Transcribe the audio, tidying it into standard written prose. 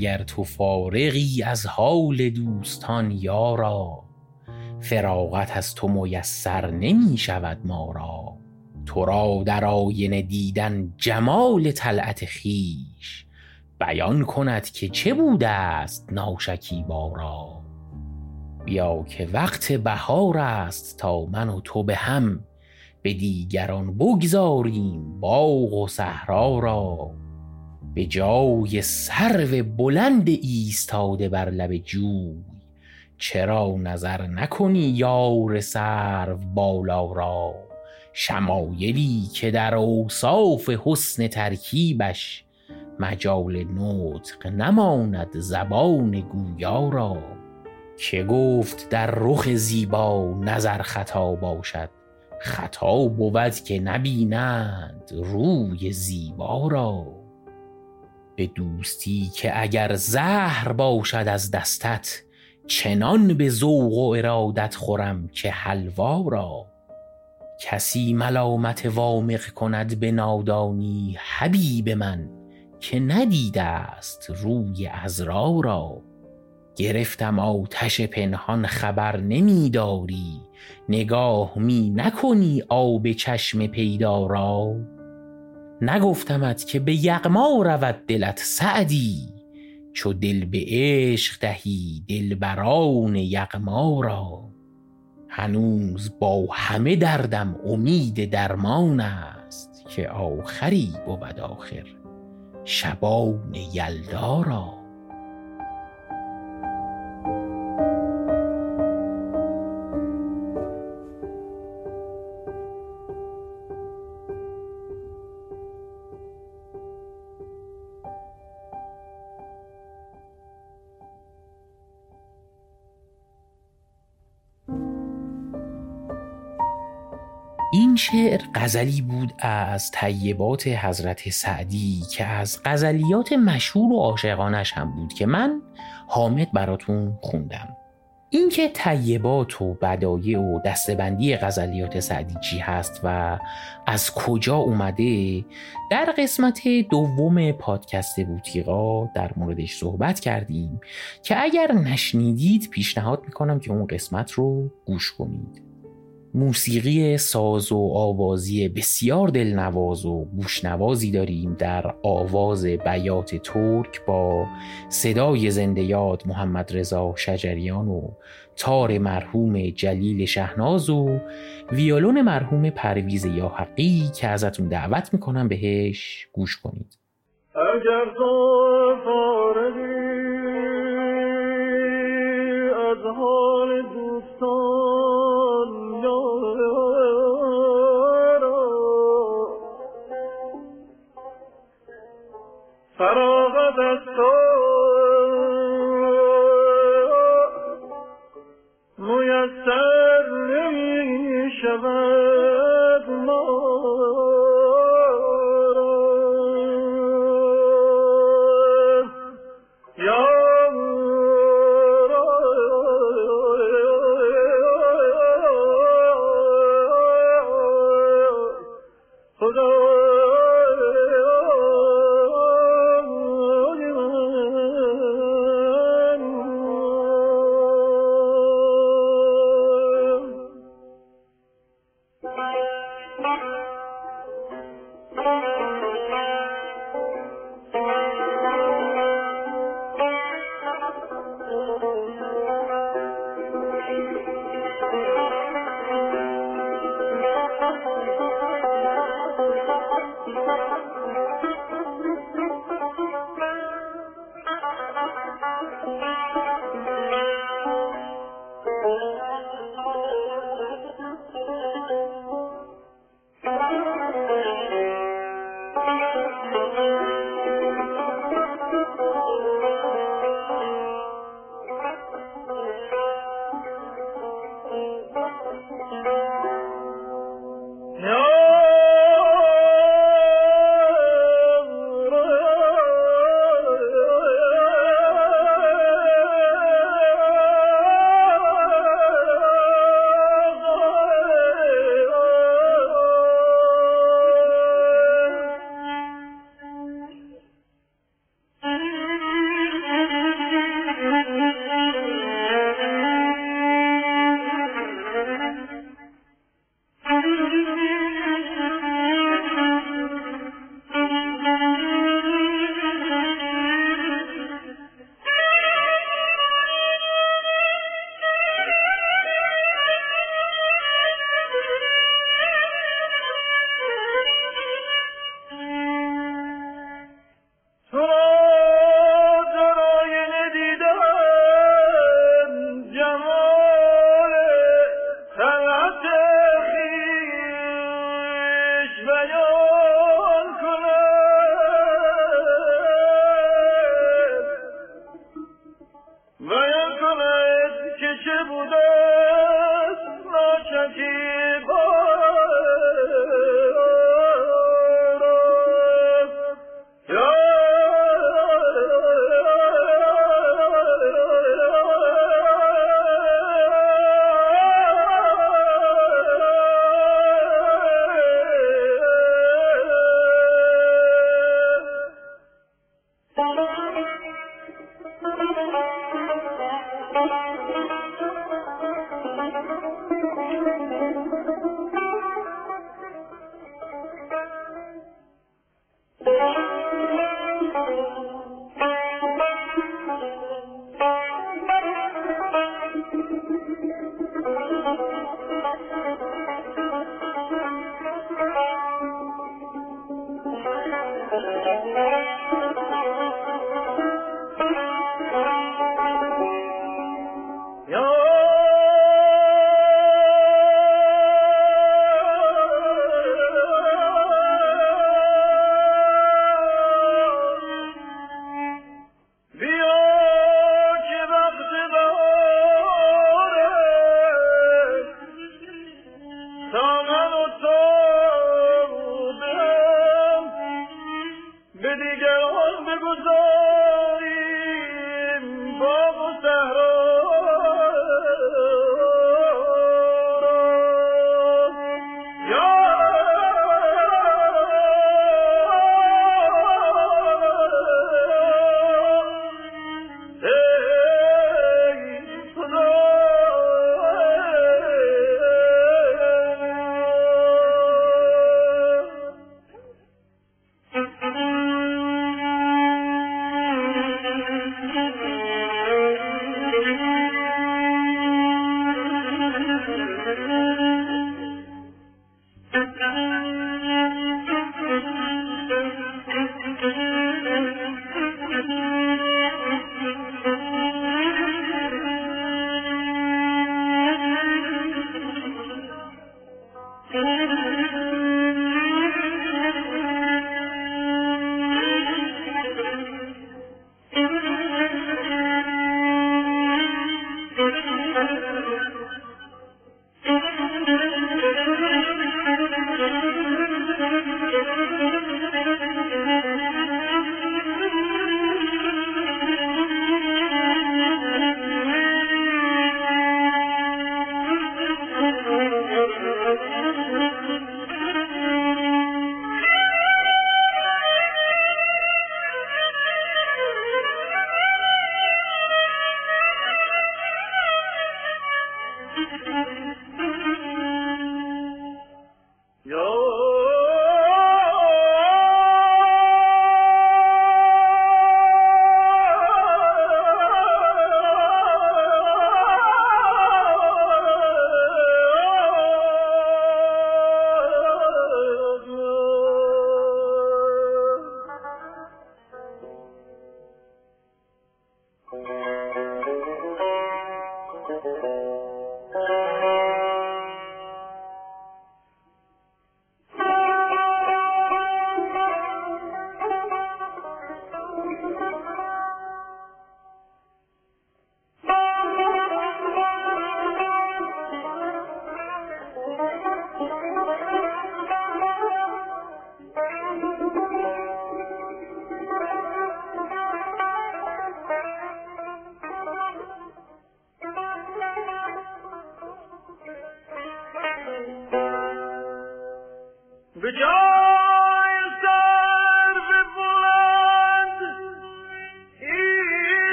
اگر تو فارغی از حال دوستان یارا، فراغت از تو میسر نمی شود ما را. تو را در آینه دیدن جمال طلعت خویش، بیان کند که چه بوده است ناشکیبا را. بیا که وقت بهار است تا من و تو به هم، به دیگران بگذاریم باغ و صحرا را. به جای سرو بلند ایستاده بر لب جوی، چرا نظر نکنی یار سرو بالا را؟ شمایلی که در اوصاف حسن ترکیبش، مجال نطق نماند زبان گویا را. که گفت در رخ زیبا نظر خطا باشد، خطا بود که نبینند روی زیبا را. به دوستی که اگر زهر باشد از دستت، چنان به ذوق و ارادت خورم که حلوا را. کسی ملامت وامق کند به نادانی حبیب من، که ندیده است روی عذرا را. گرفتم آتش پنهان خبر نمیداری، نگاه می نکنی آب چشم پیدا را. نگفتمت که به یغما رود دلت سعدی، چو دل به عشق دهی دلبران یغما را. هنوز با همه دردم امید درمان است، که آخری بود آخر شبان یلدا را. این شعر غزلی بود از طیبات حضرت سعدی که از غزلیات مشهور و عاشقانش هم بود که من حامد براتون خوندم. اینکه طیبات و بدایع و دسته‌بندی غزلیات سعدی چی هست و از کجا اومده، در قسمت دوم پادکست بوطیقا در موردش صحبت کردیم که اگر نشنیدید پیشنهاد میکنم که اون قسمت رو گوش کنید. موسیقی ساز و آوازی بسیار دلنواز و گوشنوازی داریم در آواز بیات ترک با صدای زنده یاد محمد رضا شجریان و تار مرحوم جلیل شهناز و ویولون مرحوم پرویز یاحقی که ازتون دعوت میکنم بهش گوش کنید. اگر تو فارغی از حال دوستان فراغت از تو میسر نمی شود ما را. یا خدا